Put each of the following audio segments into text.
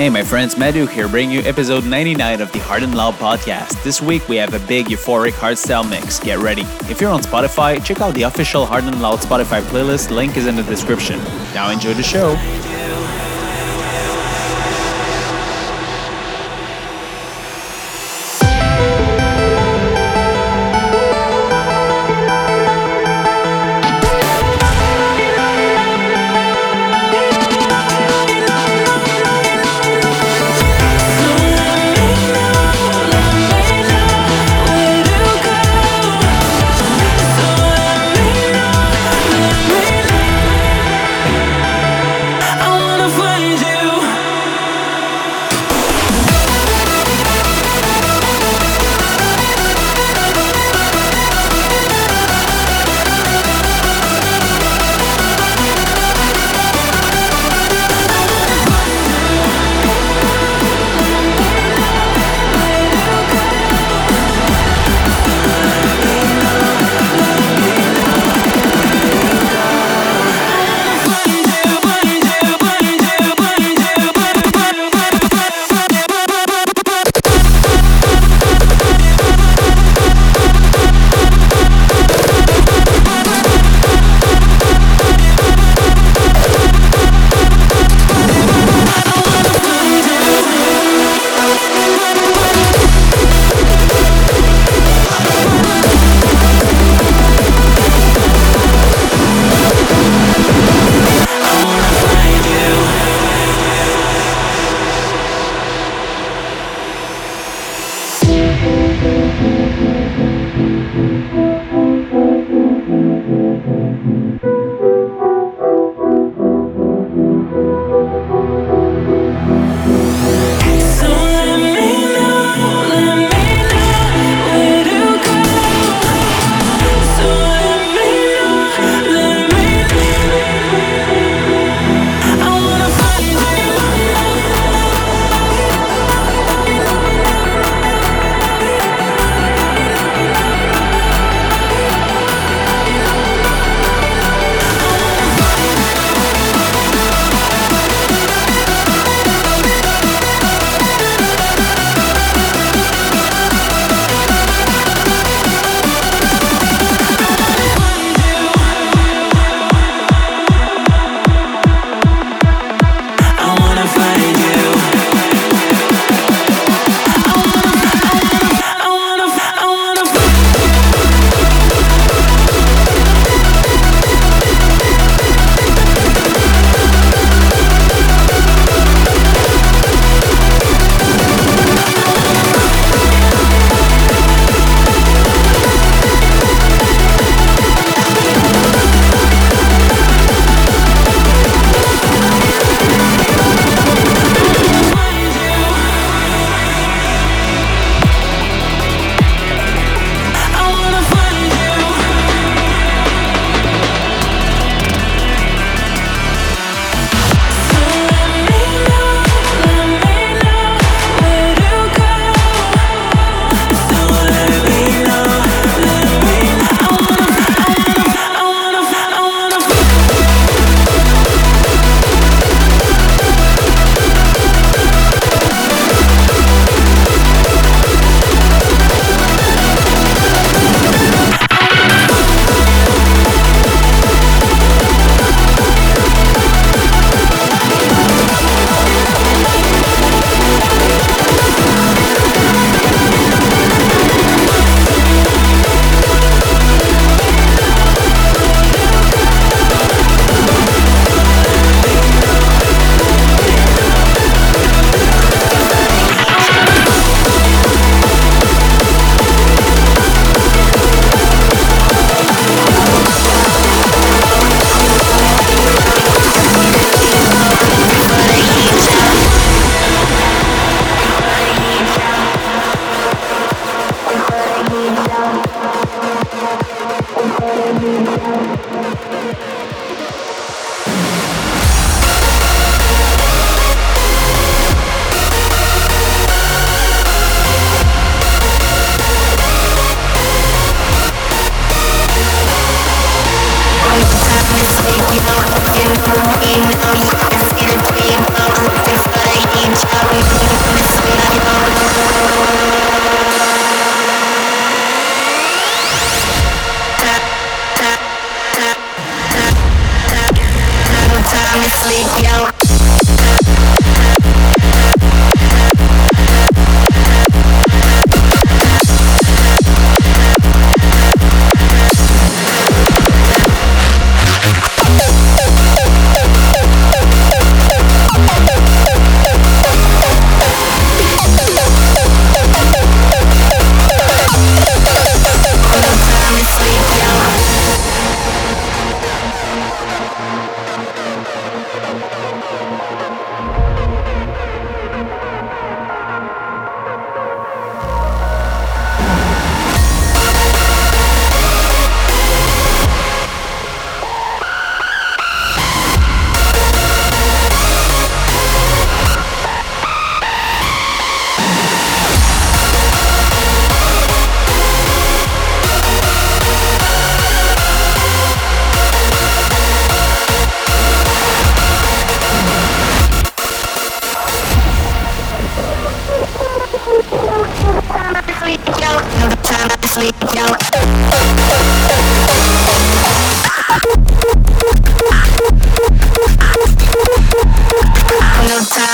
Hey my friends, Madhu here bringing you episode 99 of the Hard and Loud podcast. This week we have a big euphoric hardstyle mix. Get ready. If you're on Spotify, check out the official Hard and Loud Spotify playlist. Link is in the description. Now enjoy the show.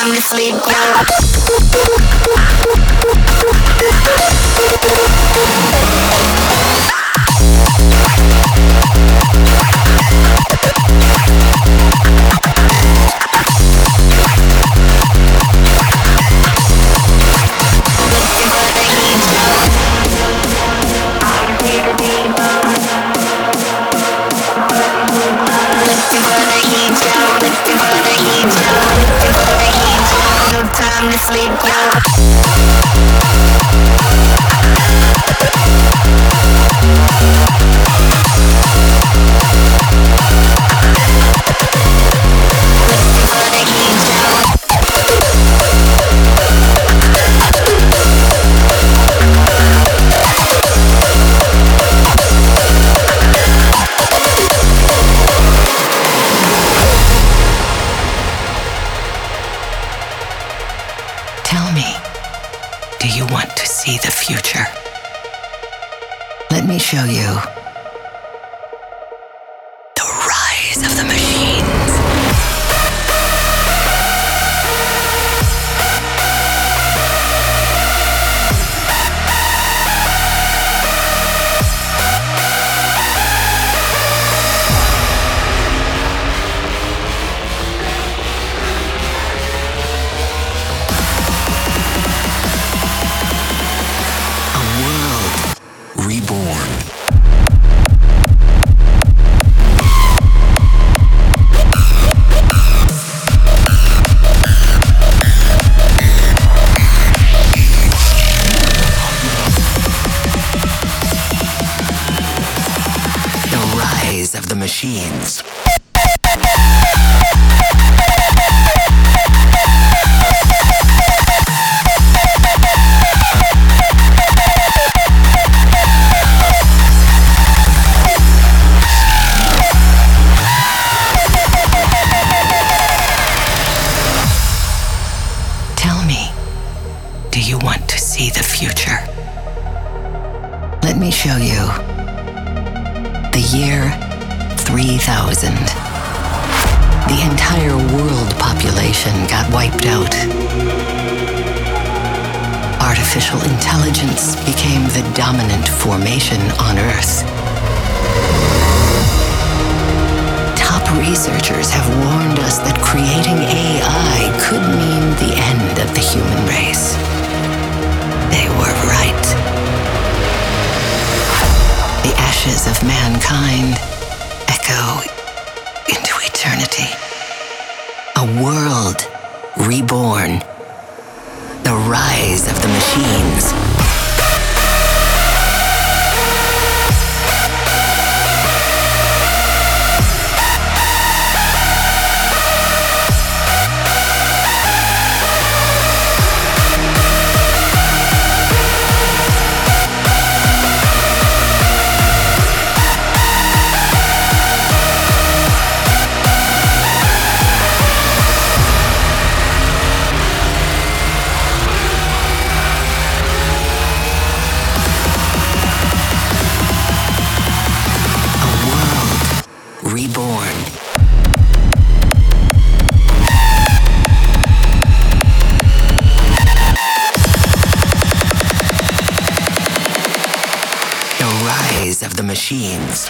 Come to sleep machines. Tell me, do you want to see the future? Let me show you the year 3000. The entire world population got wiped out. Artificial intelligence became the dominant formation on Earth. Top researchers have warned us that creating AI could mean the end of the human race. They were right. The ashes of mankind go into eternity. A world reborn. The rise of the machines. Machines.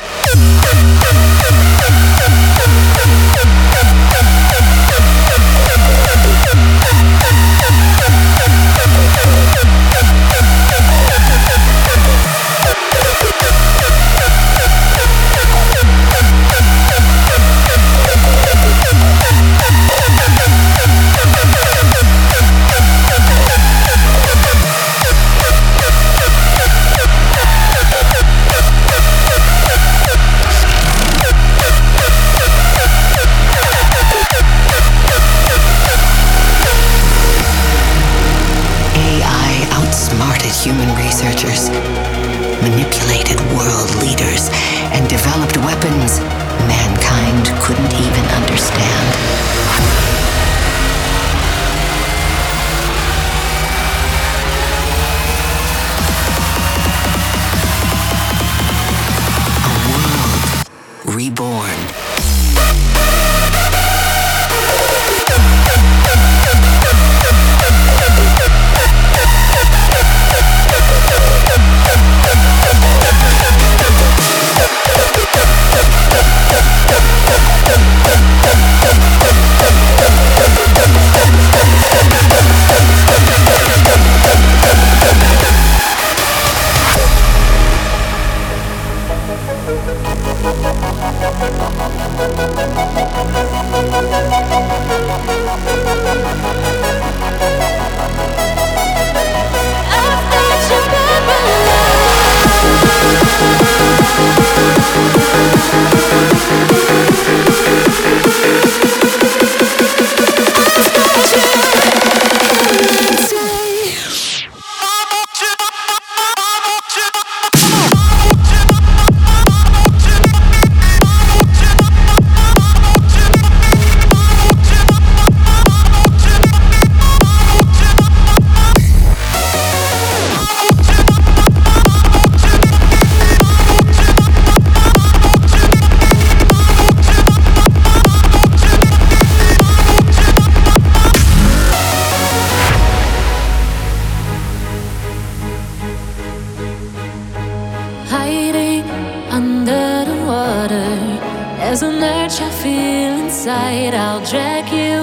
side, I'll drag you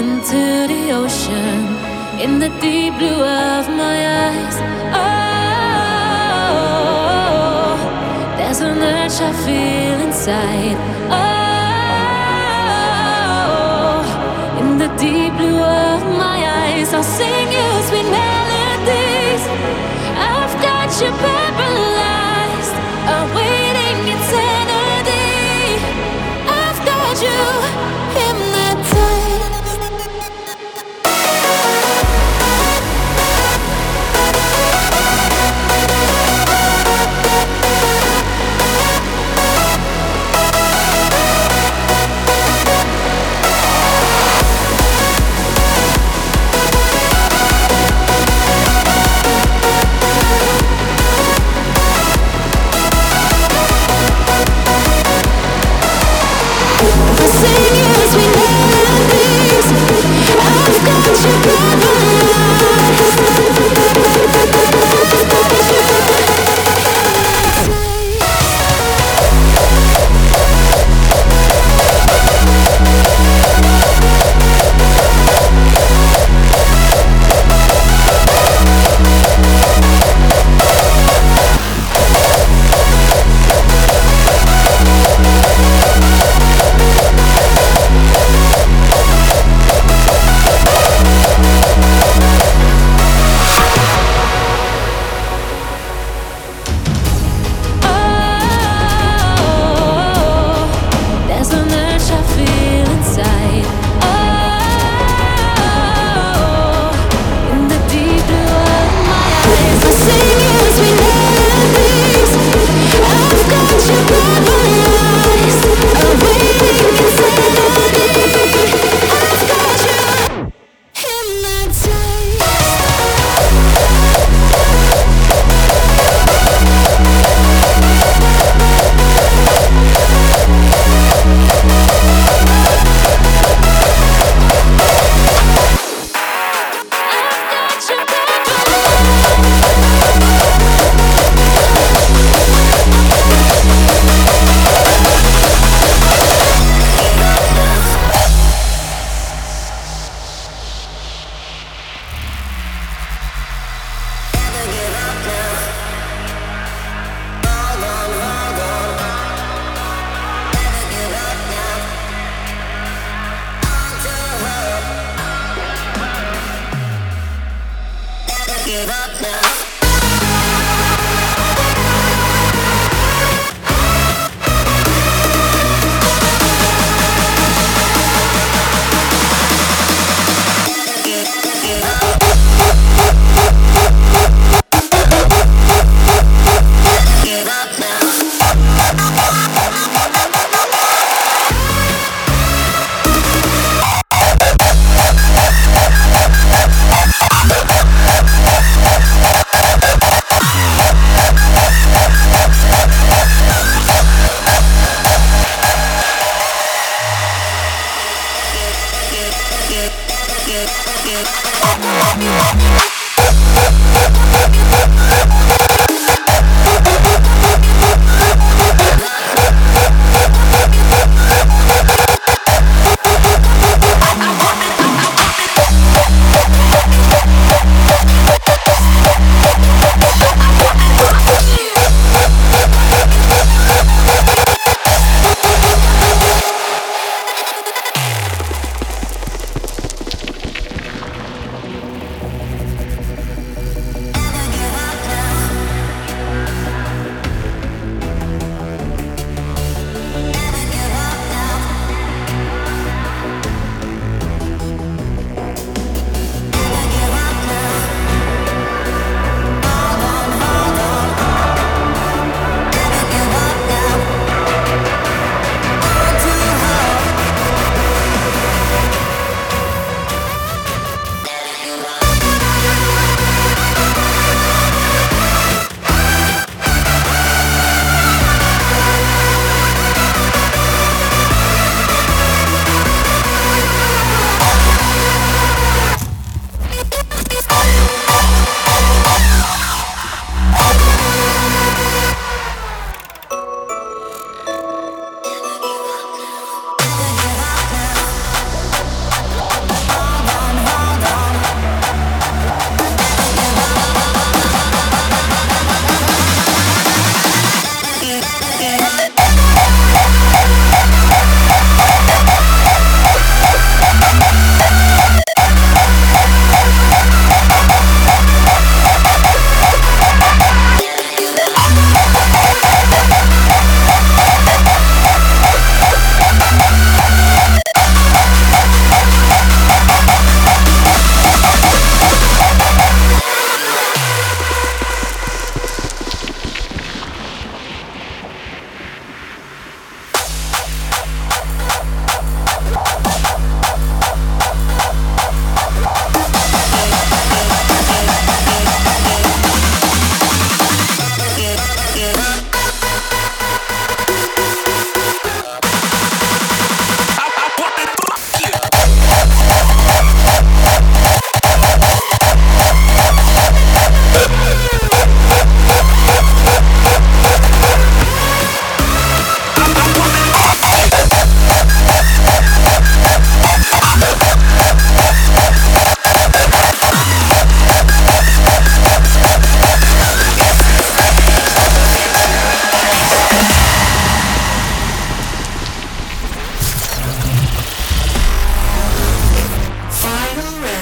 into the ocean, in the deep blue of my eyes. Oh, there's an urge I feel inside. Oh, in the deep blue of my eyes, I'll sing you sweet melodies. I've got you paralyzed, awaiting eternity. I've got you hypnotized.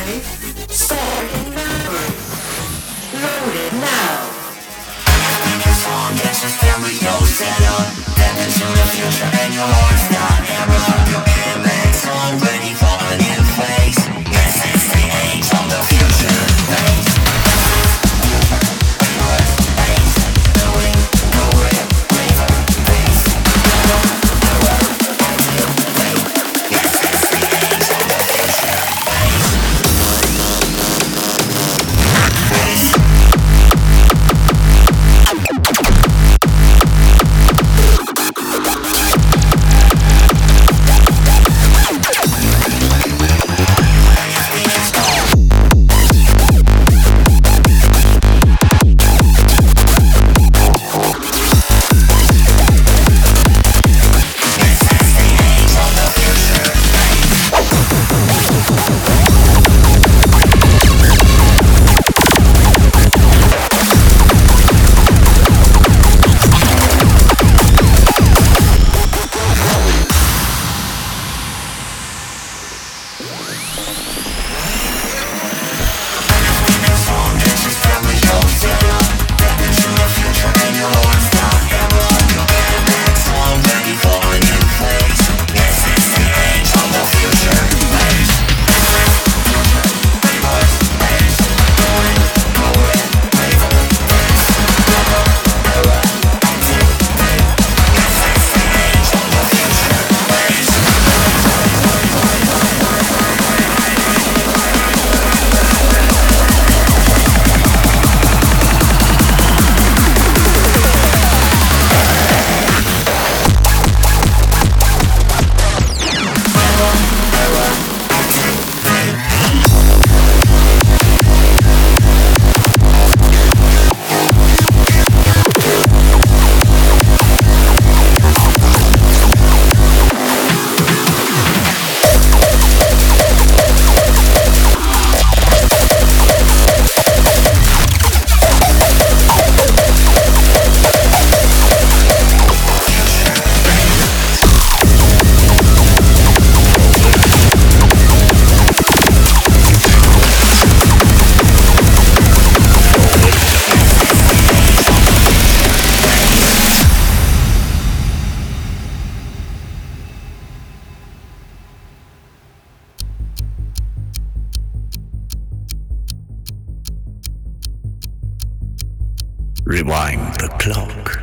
5, starting number. Load it now. Everything is on, this is family, no setup. Then it's your future and your life's not ever. Your image already falling in place. This is the age of the future. Rewind the clock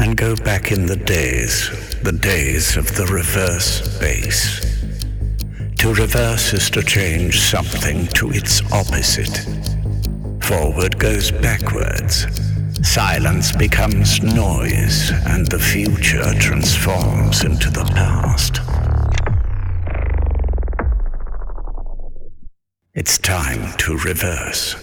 and go back in the days of the reverse bass. To reverse is to change something to its opposite. Forward goes backwards. Silence becomes noise and the future transforms into the past. It's time to reverse.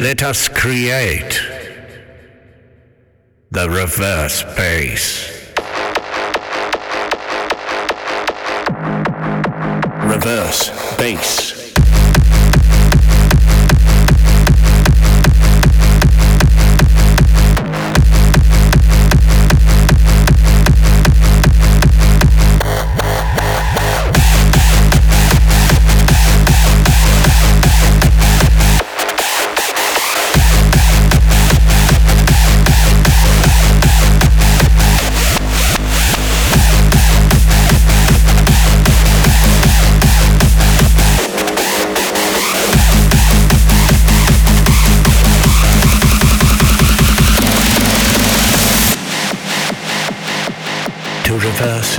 Let us create the reverse bass. Reverse bass. Reverse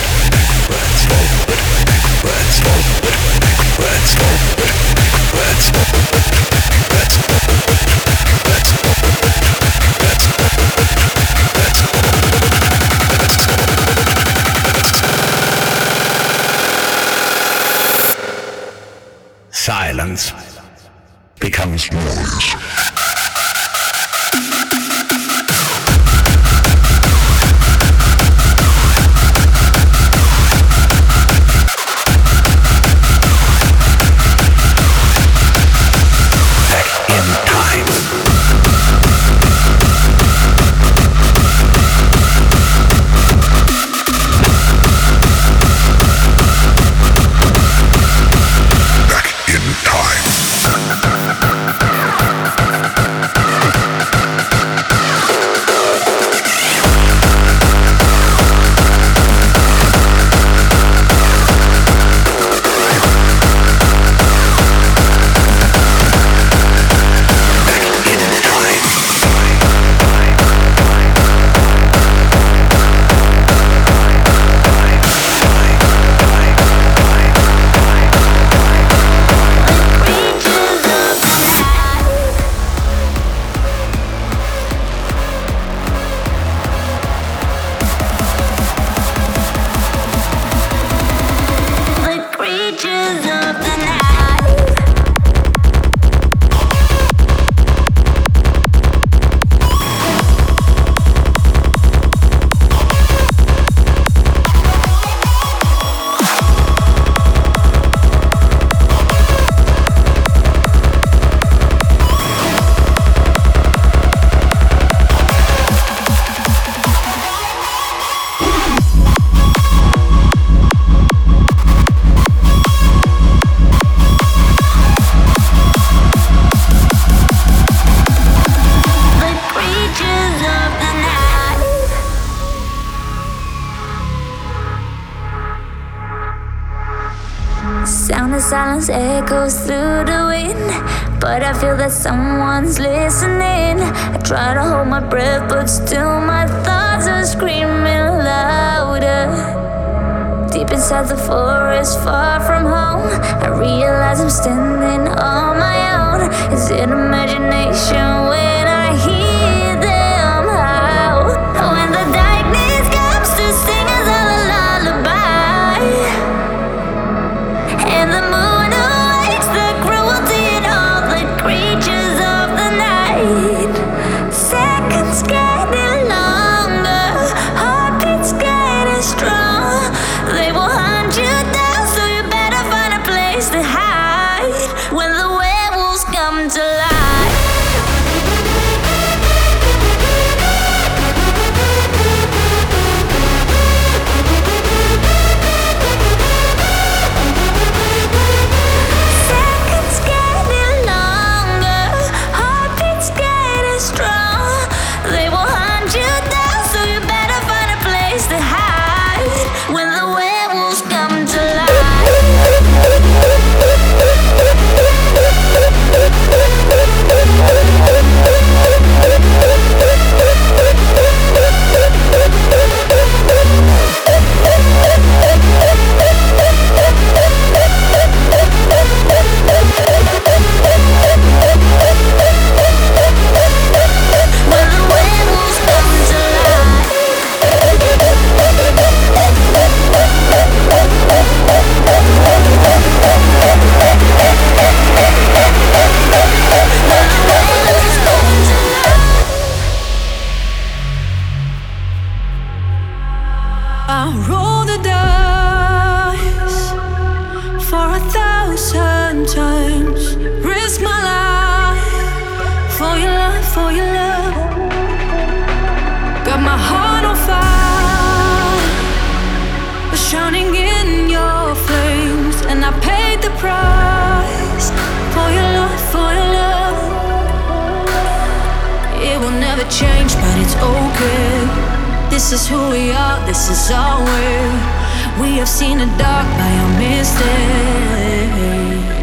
Silence becomes noise. Silence echoes through the wind, but I feel that someone's listening. I try to hold my breath, but still my thoughts are screaming louder. Deep inside the forest, far from home, I realize I'm standing on my own. Is it imagination when I hear them howl? When the darkness comes to sing us all a lullaby, and the moon awakes the cruelty in all the creatures of the night. Seconds getting longer, heartbeats getting strong. They will hunt you down, so you better find a place to hide when the werewolves come to life. Change, but it's okay. This is who we are, this is our way. We have seen the dark by our mistake.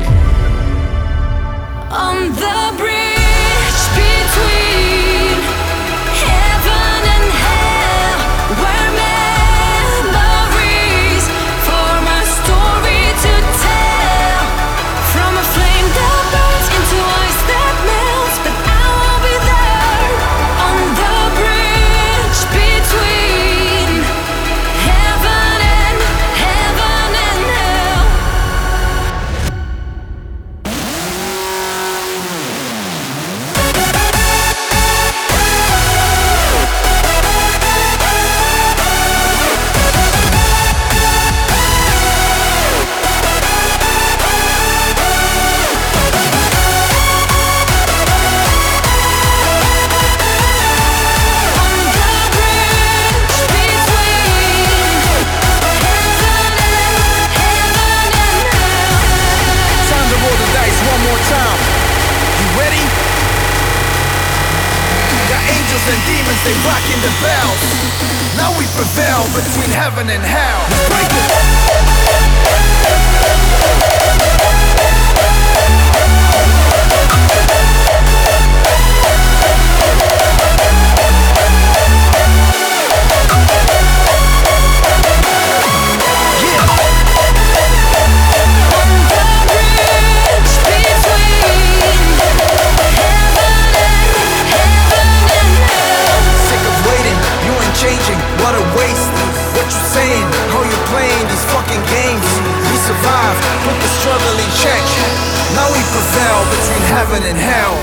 and demons, they rocking the bells. Now we prevail between heaven and hell. Break between heaven and hell.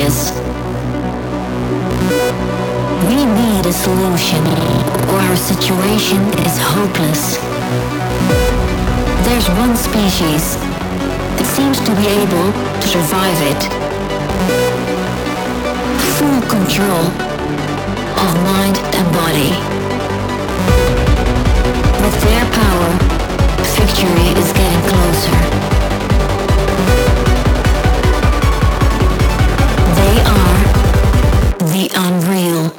challenges. We need a solution, or our situation is hopeless. There's one species that seems to be able to survive it. Full control of mind and body. With their power, victory is getting closer. They are the unreal.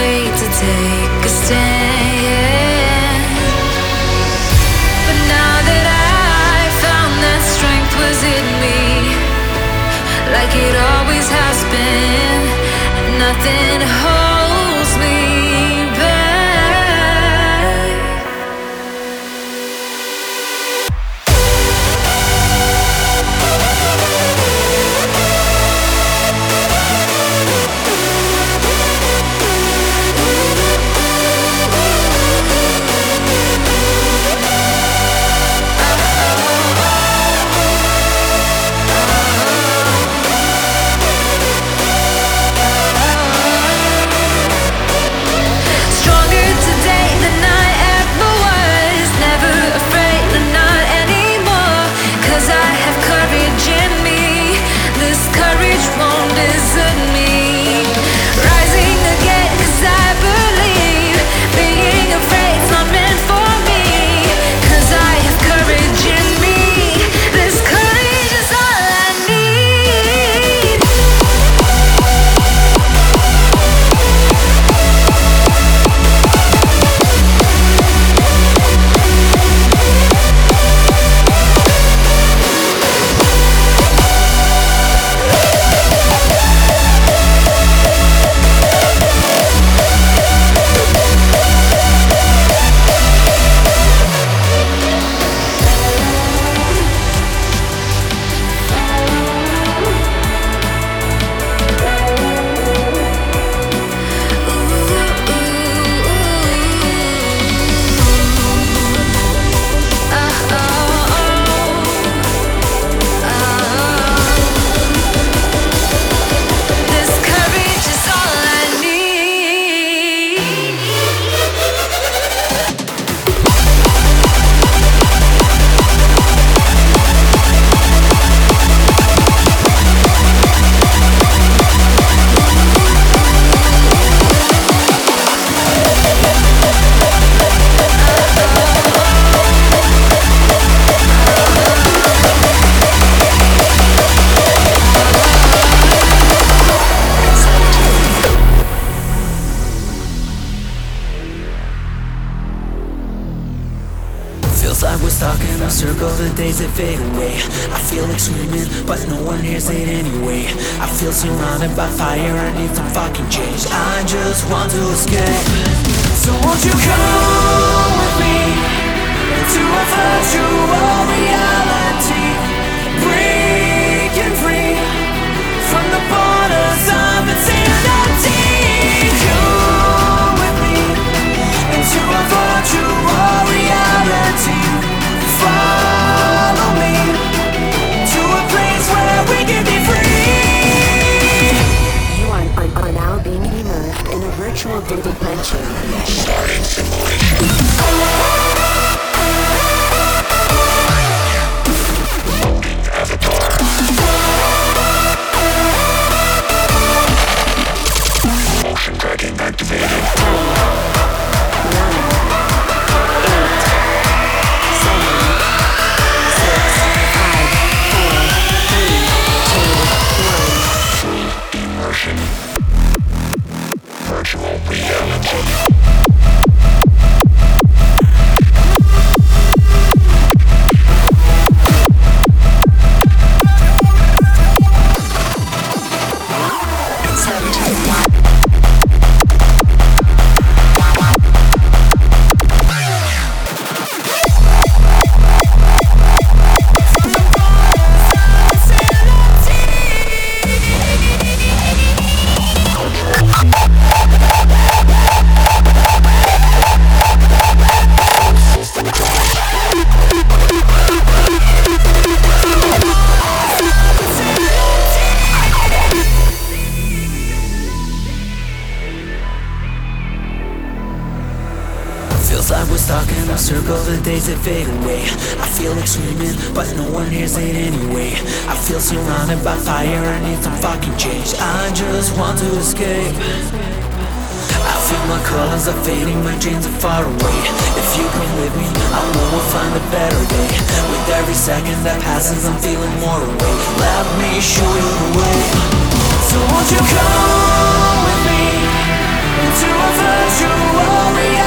afraid to take a stand. But now that I found that strength was in me, like it always has been, nothing holds me back. Stronger today than I ever was, never afraid and not anymore, 'cause I have courage in me. This courage won't desert me. Rising again 'cause I believe being afraid's not meant for me, 'cause I have courage in me. This courage is all I need. This courage is all I need. Feels like we're stuck in a circle, the days that fade away. I feel like screaming, but no one hears it anyway. I feel surrounded by fire, I need some fucking change. I just want to escape. So won't you come with me into a virtual reality, breaking free from the borders of insanity. Come with me into a virtual reality, follow me to a place where we can be free. You are now being immersed in a virtual dimension. Starting simulation. Feels like we're stuck in a circle, the days that fade away. I feel like screaming, but no one hears it anyway. I feel surrounded by fire, I need some fucking change. I just want to escape. I feel my colors are fading, my dreams are far away. If you come with me, I know we'll find a better day. With every second that passes, I'm feeling more awake. Let me show you the way. So won't you come with me into Virtual reality.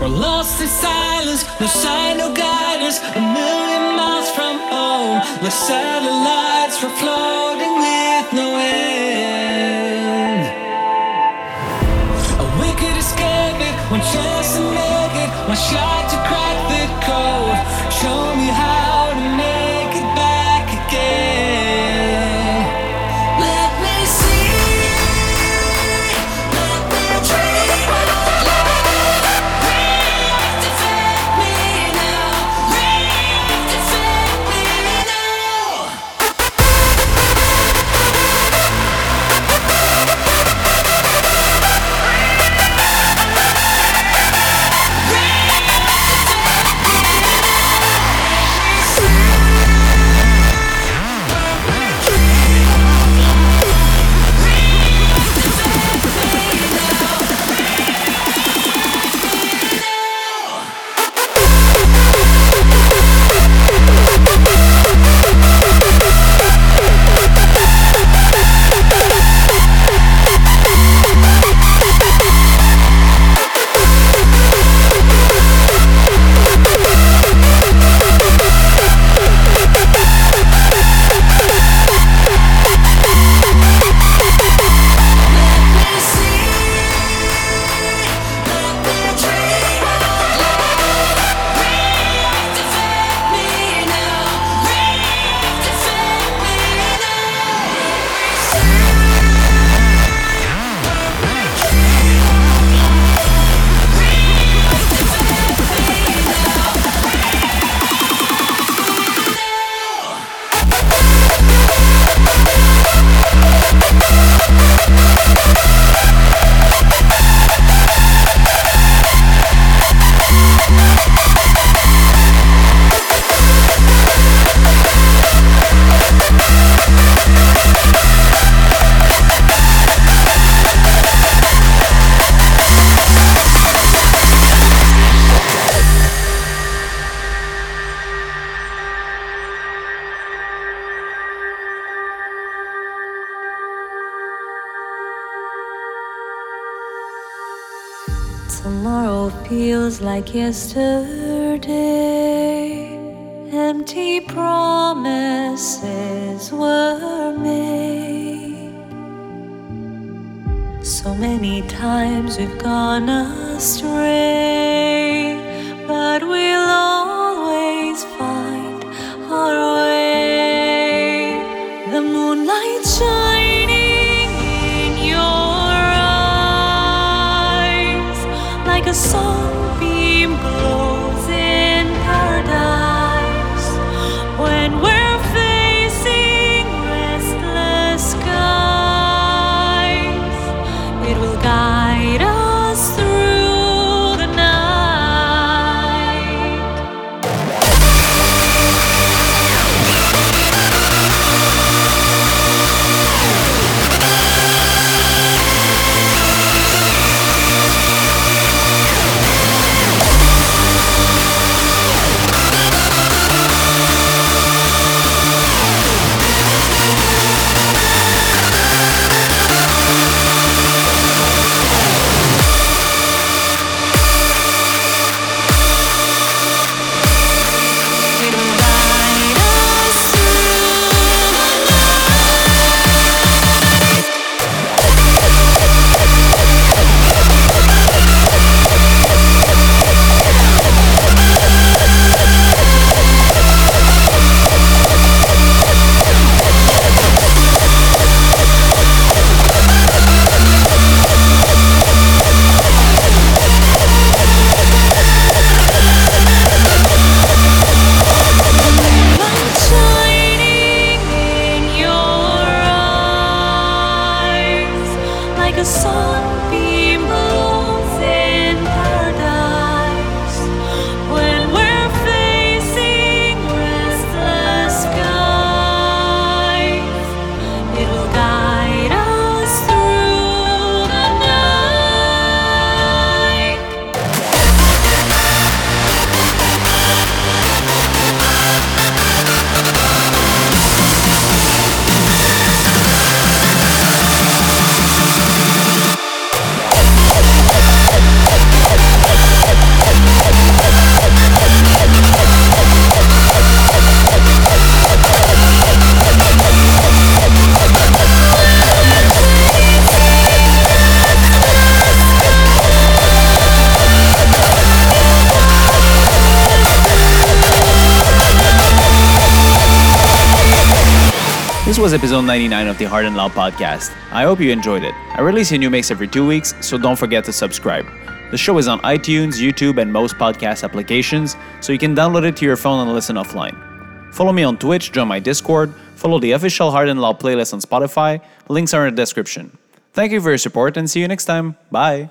We're lost in silence, no sign, no guidance. A million miles from home, like satellites, we're floating with no end. Oh, we could escape it, one chance to make it, one shot to crack the code. Show me how to make it back again. Tomorrow feels like yesterday. Empty promises were made. So many times we've gone astray, but we'll always find our way. The moonlight shines. A sunbeam glows in paradise when we're facing restless skies. It will guide us through the night. This was episode 99 of the Hard and Loud podcast. I hope you enjoyed it. I release a new mix every 2 weeks, so don't forget to subscribe. The show is on iTunes, YouTube, and most podcast applications, so you can download it to your phone and listen offline. Follow me on Twitch, join my Discord, follow the official Hard and Loud playlist on Spotify. Links are in the description. Thank you for your support and see you next time. Bye!